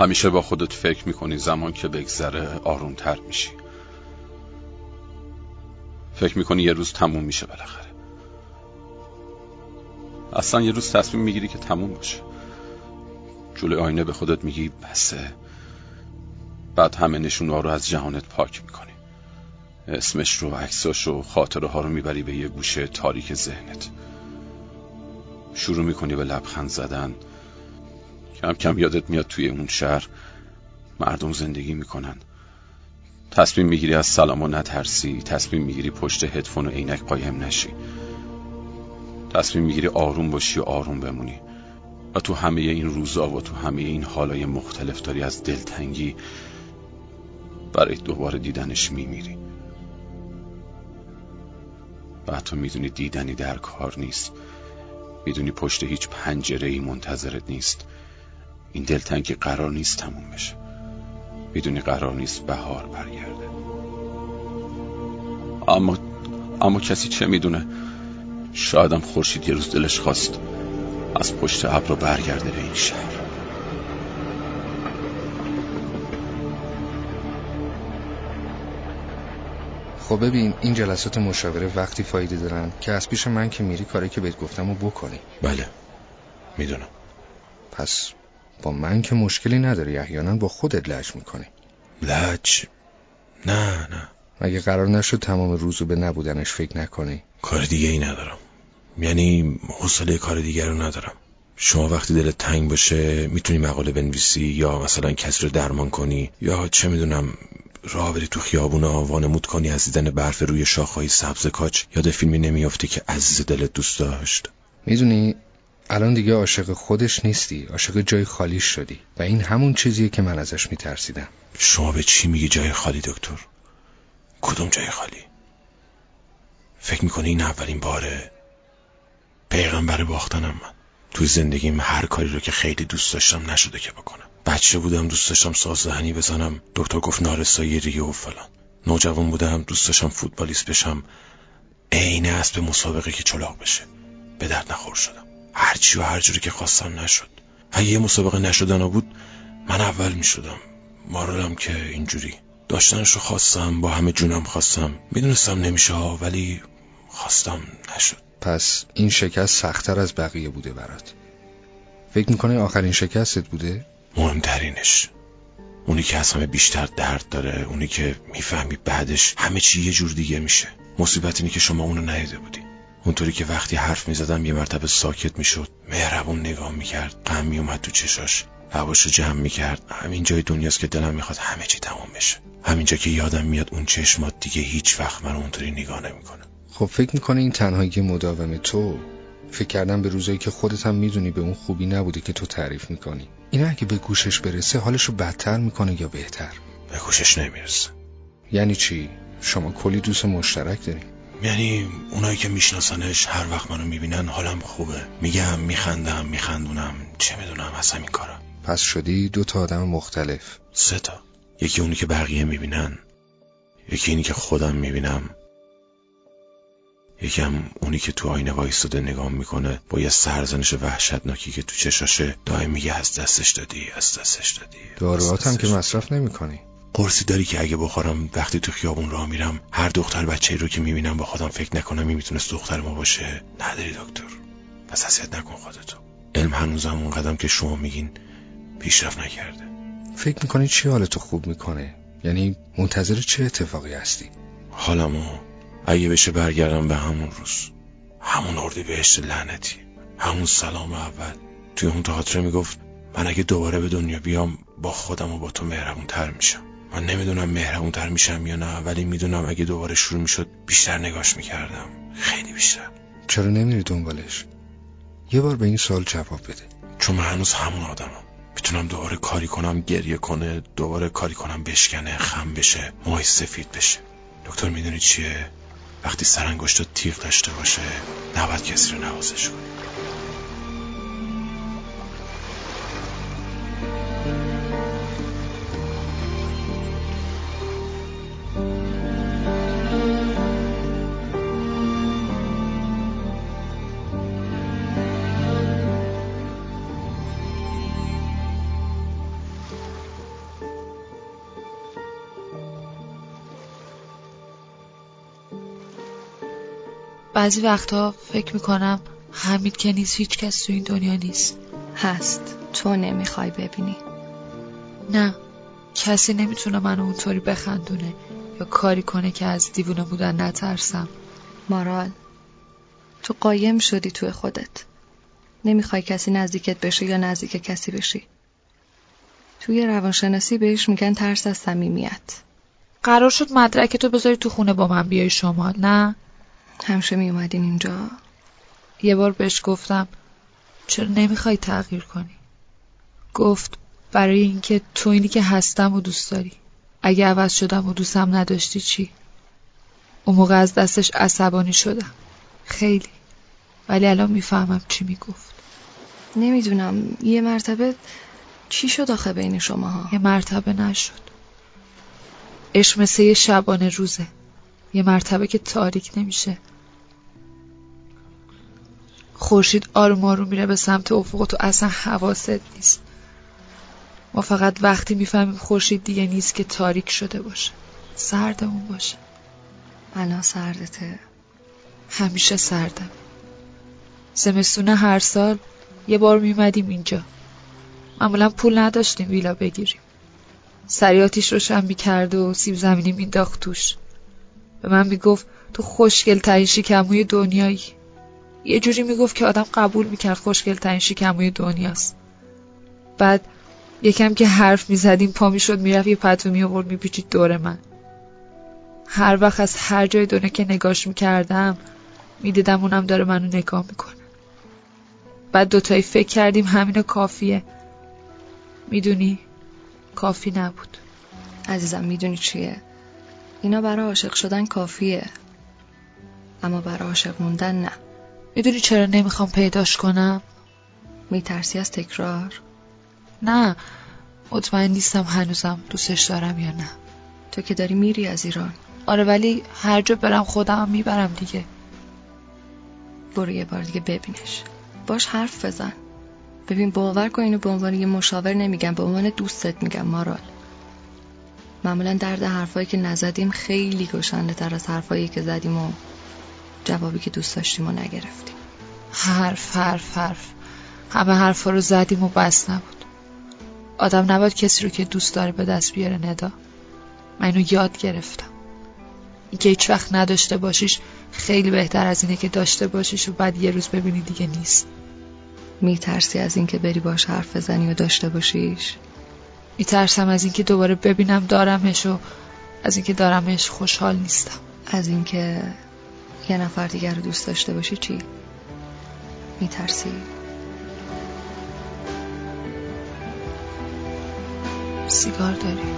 همیشه با خودت فکر میکنی زمان که بگذره آرومتر میشی. فکر میکنی یه روز تموم میشه بالاخره. اصلا یه روز تصمیم میگیری که تموم باشه. جلوی آینه به خودت میگی بسه. بعد همه نشونها رو از جهانت پاک میکنی. اسمش رو، عکساش رو، خاطره ها رو میبری به یه گوشه تاریک ذهنت. شروع میکنی به لبخند زدن. کم کم یادت میاد توی اون شهر مردم زندگی میکنن. تصمیم میگیری از سلاما نترسی. تصمیم میگیری پشت هدفون و عینک قایم نشی. تصمیم میگیری آروم باشی و آروم بمونی. و تو همه این روزا و تو همه این حالای مختلف داری از دلتنگی برای دوباره دیدنش میمیری. و تو میدونی دیدنی در کار نیست. میدونی پشت هیچ پنجره‌ای منتظرت نیست. این دلتنگی قرار نیست تموم بشه. میدونی قرار نیست بهار برگرده. اما کسی چه میدونه؟ شایدم خورشید یه روز دلش خواست از پشت ابر رو برگرده به این شهر. خب ببین، این جلسات مشاوره وقتی فایده دارن که از پیش من که میری کاری که بهت گفتم رو بکنی. بله میدونم. پس با من که مشکلی نداری، احیانا با خودت لج میکنی. لج؟ نه مگه قرار نشد تمام روزو به نبودنش فکر نکنی؟ کار دیگه ای ندارم، یعنی حوصله کار دیگر رو ندارم. شما وقتی دلت تنگ باشه میتونی مقاله بنویسی یا مثلا کسی رو درمان کنی یا چه میدونم راه بری تو خیابونا وانمود کنی از دیدن برف روی شاخهای سبز کاج یاد فیلمی نمیافتی که عزیز دلت دوست داشت. میدونی الان دیگه عاشق خودش نیستی، عاشق جای خالیش شدی و این همون چیزیه که من ازش میترسیدم. شما به چی میگی جای خالی دکتر؟ کدوم جای خالی؟ فکر میکنی این اولین باره؟ پیغمبر باختنم من. تو زندگیم هر کاری رو که خیلی دوست داشتم نشده که بکنم. بچه بودم دوست داشتم سازدهنی بزنم، دکتر گفت نارسایی ریه و فلان. نوجوان بودم دوست داشتم فوتبالیست بشم، عین اسب مسابقه که چلاق بشه. به درد نخور شدم. هرچی و هر جوری که خواستم نشد. اگه یه مسابقه نشدنا بود من اول میشدم. مارالم که اینجوری داشتنش رو خواستم، با همه جونم خواستم. میدونستم نمیشه ها، ولی خواستم نشد. پس این شکست سخت‌تر از بقیه بوده برات. فکر می‌کنی آخرین شکستت بوده؟ مهمترینش. اونی که از همه بیشتر درد داره، اونی که میفهمی بعدش همه چی یه جور دیگه میشه. مصیبت اینه که شما اونو ندیده بودی. اونطوری که وقتی حرف میزدم یه مرتبه ساکت میشد، مهربون نگاه میکرد، غم میومد تو چشاش، لباشو جمع میکرد. همین جای دنیاست که دلم میخواد همه چی تمام بشه. همینجا که یادم میاد اون چشمات دیگه هیچ وقت من اونطوری نگاه نمیکنه. خب فکر میکنه این تنهایی مداوم تو، فکر کردم به روزایی که خودت هم میدونی به اون خوبی نبوده که تو تعریف میکنی، اینا اگه به گوشش برسه حالشو بدتر میکنه یا بهتر؟ به گوشش نمیرسه. یعنی چی؟ شما کلی دوست مشترک داری؟ یعنی اونایی که میشناسنش هر وقت منو میبینن حالم خوبه، میگم، میخندم، میخندونم، چه میدونم از همین کارا. پس شدی دو تا آدم مختلف. سه تا. یکی اونی که بقیه میبینن، یکی اینی که خودم میبینم، یکم اونی که تو آینه وایساده نگام میکنه با یه سرزنش وحشتناکی که تو چشاشه، دائم میگه از دستش دادی، از دستش دادی. داروات هم که مصرف نمیکنی. قرصی داری که اگه بخورم وقتی تو خیابون راه میرم هر دختر بچه‌ای رو که میبینم با خودم فکر نکنم این میتونست دختر ما باشه؟ نداری دکتر. پس حسیت نکن خودتو. علم هنوزم اون قدم که شما میگین پیشرفت نکرده. فکر میکنی چی حالتو خوب میکنه؟ یعنی منتظر چه اتفاقی هستی؟ حالمو اگه بشه برگردم به همون روز، همون اردیبهشت لعنتی، همون سلام اول. توی اون تئاتر میگفت من اگه دوباره به دنیا بیام با خودم و با تو مهربونتر میشم. من نمیدونم مهربونتر میشم یا نه، ولی میدونم اگه دوباره شروع میشد بیشتر نگاش میکردم، خیلی بیشتر. چرا نمیری دنبالش؟ یه بار به این سوال جواب بده. چون من هنوز همون آدمم. میتونم دوباره کاری کنم گریه کنه، دوباره کاری کنم بشکنه، خم بشه، موهای سفید بشه. دکتر میدونی چیه؟ وقتی سرانگشت تیغ داشته باشه نباید کسی رو نوازش کنی. بعضی وقتها فکر میکنم حمید که نیست، هیچ کس تو این دنیا نیست. هست، تو نمیخوای ببینی. نه، کسی نمیتونه منو اونطوری بخندونه یا کاری کنه که از دیوونه بودن نترسم. مارال، تو قایم شدی توی خودت. نمیخوای کسی نزدیکت بشه یا نزدیک کسی بشی. توی روانشناسی بهش میگن ترس از صمیمیت. قرار شد مدرک تو بذاری تو خونه با من بیای شما، نه؟ همشه می اومدین اینجا. یه بار بهش گفتم چرا نمیخوای تغییر کنی؟ گفت برای اینکه تو اینی که هستم و دوست داری. اگه عوض شدم و دوستم نداشتی چی؟ اون موقع از دستش عصبانی شدم. خیلی. ولی الان میفهمم چی میگفت. نمیدونم یه مرتبه چی شد آخه بین شماها؟ یه مرتبه نشد. عشق مثل یه شبانه روزه. یه مرتبه که تاریک نمیشه. خورشید آروم آروم میره به سمت افق و تو اصلا حواست نیست. ما فقط وقتی میفهمیم خورشید دیگه نیست که تاریک شده باشه، سردمون باشه. الان سردته. همیشه سردم. زمستونه هر سال یه بار میمدیم اینجا. معمولا پول نداشتیم ویلا بگیریم. سریاتیش روشن میکرد و سیب زمینی مینداخت توش. به من میگفت تو خوشگل‌ترین شکموی دنیایی. یه جوری میگفت که آدم قبول میکرد خوشگل‌ترین شکموی دنیاست. بعد یکم که حرف میزدیم پا میشد میرفت یه پتو میآورد میپیچید دور من. هر وقت از هر جای دنیا که نگاش میکردم میدیدم اونم داره منو نگاه میکنه. بعد دوتایی فکر کردیم همینو کافیه. میدونی کافی نبود. عزیزم میدونی چیه؟ اینا برای عاشق شدن کافیه، اما برای عاشق موندن نه. میدونی چرا نمیخوام پیداش کنم؟ میترسی از تکرار؟ نه، مطمئن نیستم هنوزم دوستش دارم یا نه. تو که داری میری از ایران. آره، ولی هر جا برم خودم میبرم دیگه. برو یه بار دیگه ببینش، باش حرف بزن. ببین، باور کن اینو به عنوان یه مشاور نمیگم، به عنوان دوستت میگم مارال. معمولا درد حرفایی که نزدیم خیلی گشنده تر از حرفایی که زدیم و جوابی که دوست داشتیم و نگرفتیم. حرف همه حرفا رو زدیم و بس نبود. آدم نباید کسی رو که دوست داره به دست بیاره. ندا، من اینو یاد گرفتم. اینکه هیچ وقت نداشته باشیش خیلی بهتر از اینه که داشته باشیش و بعد یه روز ببینی دیگه نیست. میترسی از اینکه بری باش حرف بزنی و داشته باشیش؟ میترسم از اینکه دوباره ببینم دارمش و از اینکه دارمش خوشحال نیستم. از اینکه یه نفر دیگر رو دوست داشته باشی چی؟ میترسی؟ سیگار داری؟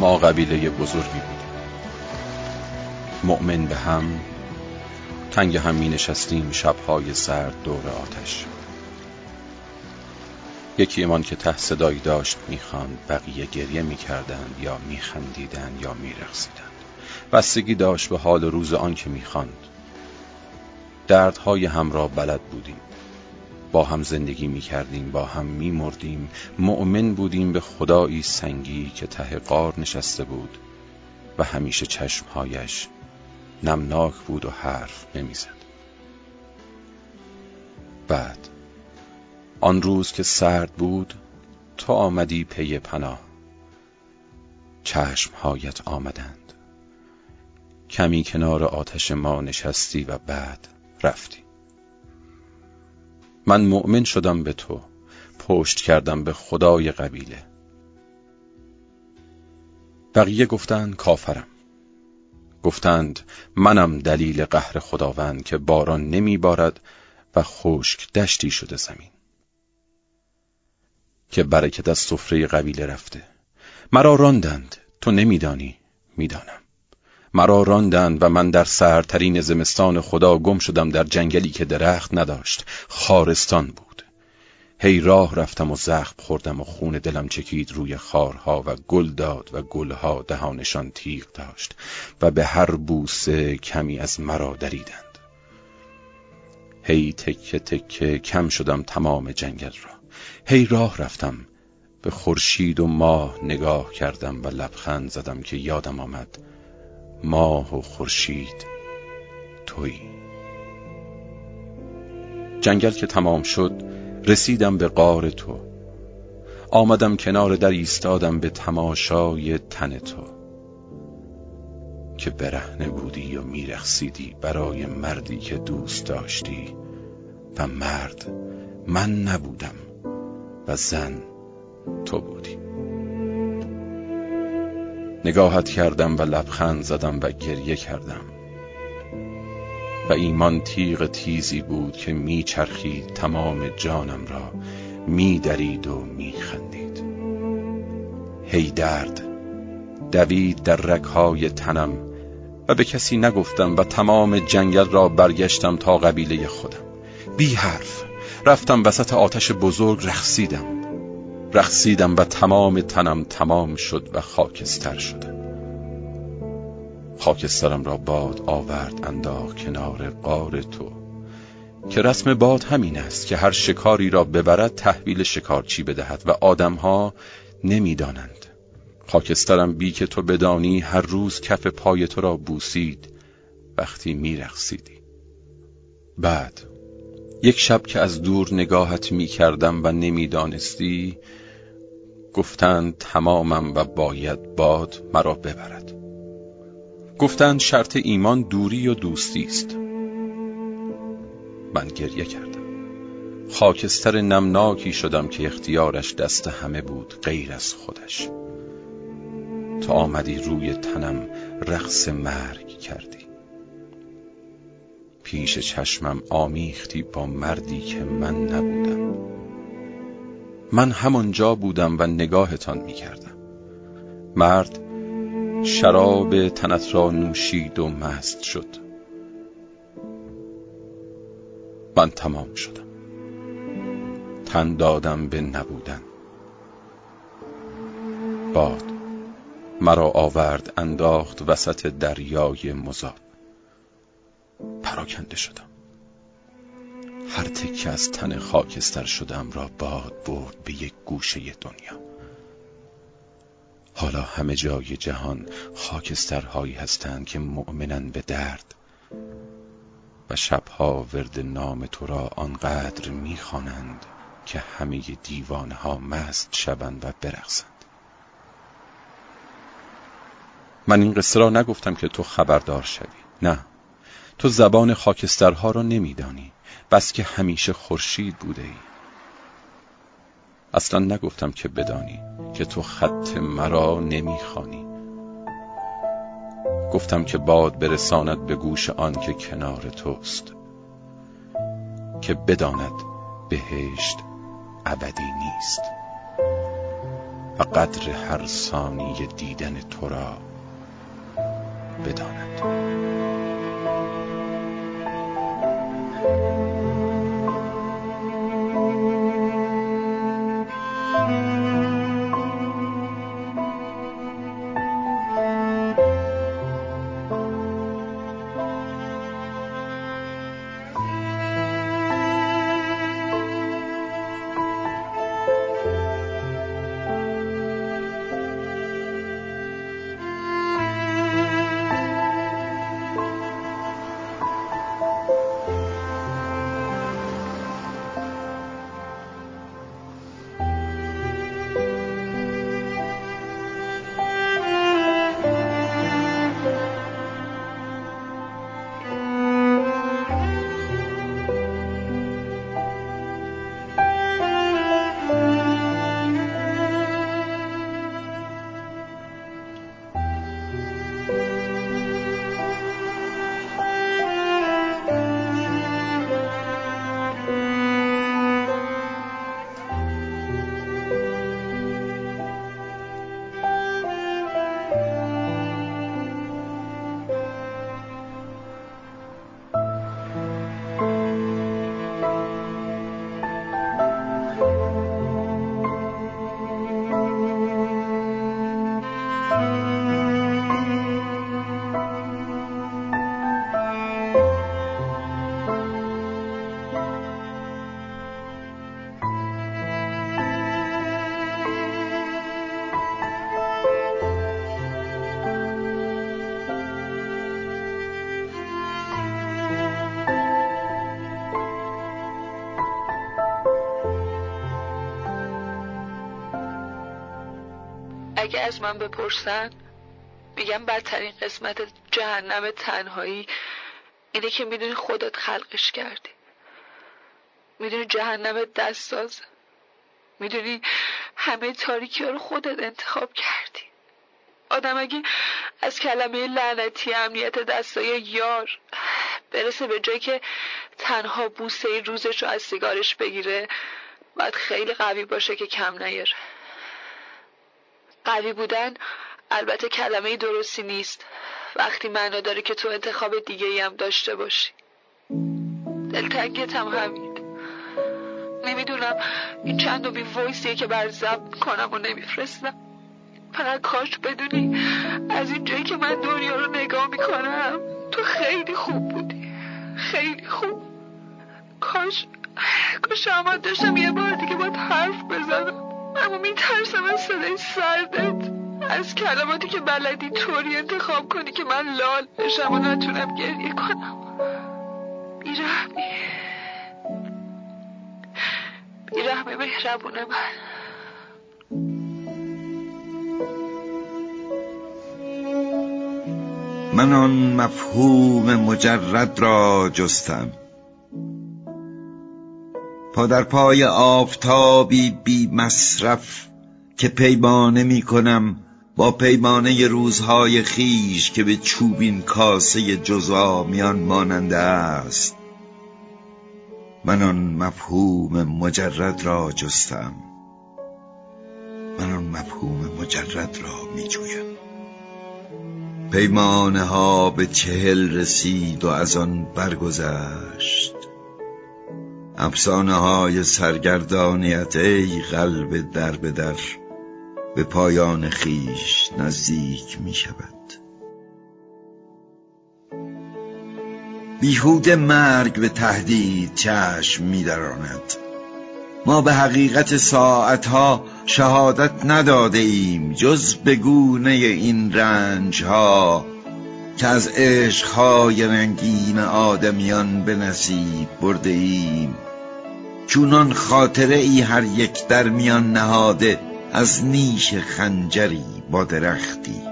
ما قبیله بزرگی بودیم، مؤمن به هم، تنگ هم می نشستیم شبهای سرد دور آتش. یکی امان که ته صدایی داشت می خواند، بقیه گریه می کردند یا می خندیدند یا می رقصیدند. بستگی داشت به حال روز آن که می خواند. دردهای هم را بلد بودیم، با هم زندگی می کردیم، با هم می مردیم. مؤمن بودیم به خدایی سنگی که ته غار نشسته بود و همیشه چشمهایش نمناک بود و حرف نمی زد. بعد آن روز که سرد بود تو آمدی پی پناه. چشمهایت آمدند، کمی کنار آتش ما نشستی و بعد رفتی. من مؤمن شدم به تو، پشت کردم به خدای قبیله. بقیه گفتند کافرم. گفتند منم دلیل قهر خداوند که باران نمی بارد و خشک دشتی شده زمین، که برکت از سفره قبیله رفته. مرا راندند، تو نمیدانی، میدانم. مرا راندند و من در سرترین زمستان خدا گم شدم، در جنگلی که درخت نداشت، خارستان بود. هی راه رفتم و زخم خوردم و خون دلم چکید روی خارها و گل داد و گلها دهانشان تیغ داشت و به هر بوسه کمی از مرا دریدند. هی تکه تکه کم شدم تمام جنگل را. هی راه رفتم، به خورشید و ماه نگاه کردم و لبخند زدم که یادم آمد ماه و خورشید تویی. جنگل که تمام شد رسیدم به غار تو. آمدم کنار در ایستادم به تماشای تن تو، که برهنه بودی و میرقصیدی برای مردی که دوست داشتی، و مرد من نبودم و زن تو بودی. نگاهت کردم و لبخند زدم و گریه کردم، و ایمان تیغ تیزی بود که میچرخید تمام جانم را، میدرید و میخندید. هی درد دوید در رگ‌های تنم و به کسی نگفتم و تمام جنگل را برگشتم تا قبیله خودم. بی حرف رفتم وسط آتش بزرگ، رقصیدم و تمام تنم تمام شد و خاکستر شدم. خاکسترم را باد آورد انداخت کنار غار تو، که رسم باد همین است که هر شکاری را ببرد تحویل شکارچی بدهد، و آدمها نمیدانند. خاکسترم بی که تو بدانی هر روز کف پای تو را بوسید وقتی میرقصیدی. بعد یک شب که از دور نگاهت می کردم و نمیدانستی، گفتند تمامم و باید باد مرا ببرد. گفتند شرط ایمان دوری و دوستی است. من گریه کردم. خاکستر نمناکی شدم که اختیارش دست همه بود غیر از خودش. تو آمدی روی تنم رقص مرگ کردی. پیش چشمم آمیختی با مردی که من نبودم. من همانجا بودم و نگاهتان می‌کردم. مرد شراب تنت را نوشید و مست شد. من تمام شدم. تن دادم به نبودن. باد مرا آورد انداخت وسط دریای مذاب. پراکنده شدم. هر تکه از تن خاکستر شدم را باد برد به یک گوشه دنیا. حالا همه جای جهان خاکسترهایی هستند که مؤمنن به درد، و شبها ورد نام تو را آنقدر میخوانند که همه دیوانها مست شوند و برقصند. من این قصه را نگفتم که تو خبردار شوی. نه، تو زبان خاکسترها را نمیدانی، بس که همیشه خورشید بوده ای. اصلا نگفتم که بدانی که تو خط مرا نمیخوانی. گفتم که باد برساند به گوش آن که کنار توست، که بداند بهشت ابدی نیست و قدر هر ثانیه دیدن تو را بداند. اگه از من بپرسن میگم بدترین قسمت جهنم تنهایی اینه که میدونی خودت خلقش کردی، میدونی جهنم دست سازه، میدونی همه تاریکی ها رو خودت انتخاب کردی. آدم اگه از کلمه لعنتی امنیت دستای یار برسه به جایی که تنها بوسه ای روزش رو از سیگارش بگیره، باید خیلی قوی باشه که کم نیاره. قوی بودن البته کلمه درستی نیست وقتی معنا داره که تو انتخاب دیگه ای هم داشته باشی. دلتنگیت هم همین. نمیدونم این چند و بی ویسیه که بر ضبط میکنم و نمیفرستم. فقط کاش بدونی از این جایی که من دنیا رو نگاه میکنم تو خیلی خوب بودی، خیلی خوب. کاش آمد داشتم یه بار دیگه باید حرف بزنم، اما میترسم از صدای سردت، از کلماتی که بلدی طوری انتخاب کنی که من لال بشم و نتونم گریه کنم. بیرحمی مهربونه من. من آن مفهوم مجرد را جستم، پادرپای آفتابی بی مصرف که پیمانه می کنم با پیمانه روزهای خیش که به چوبین کاسه جزا میان ماننده است. من آن مفهوم مجرد را جستم، من آن مفهوم مجرد را می جویم. پیمانه ها به 40 رسید و از آن برگذشت. افسانه های سرگردانیت ای قلب در به در به پایان خیش نزدیک می شود. بیهوده مرگ به تهدید چشم می دراند. ما به حقیقت ساعتها شهادت نداده ایم جز به گونه این رنجها که از عشقهای رنگین آدمیان به نصیب برده ایم، چونان خاطره ای هر یک در میان نهاده از نیش خنجری با درختی.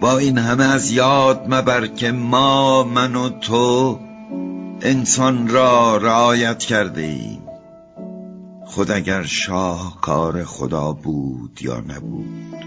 با این همه از یاد مبر که ما، من و تو، انسان را رعایت کرده ایم، خود اگر شاه کار خدا بود یا نبود.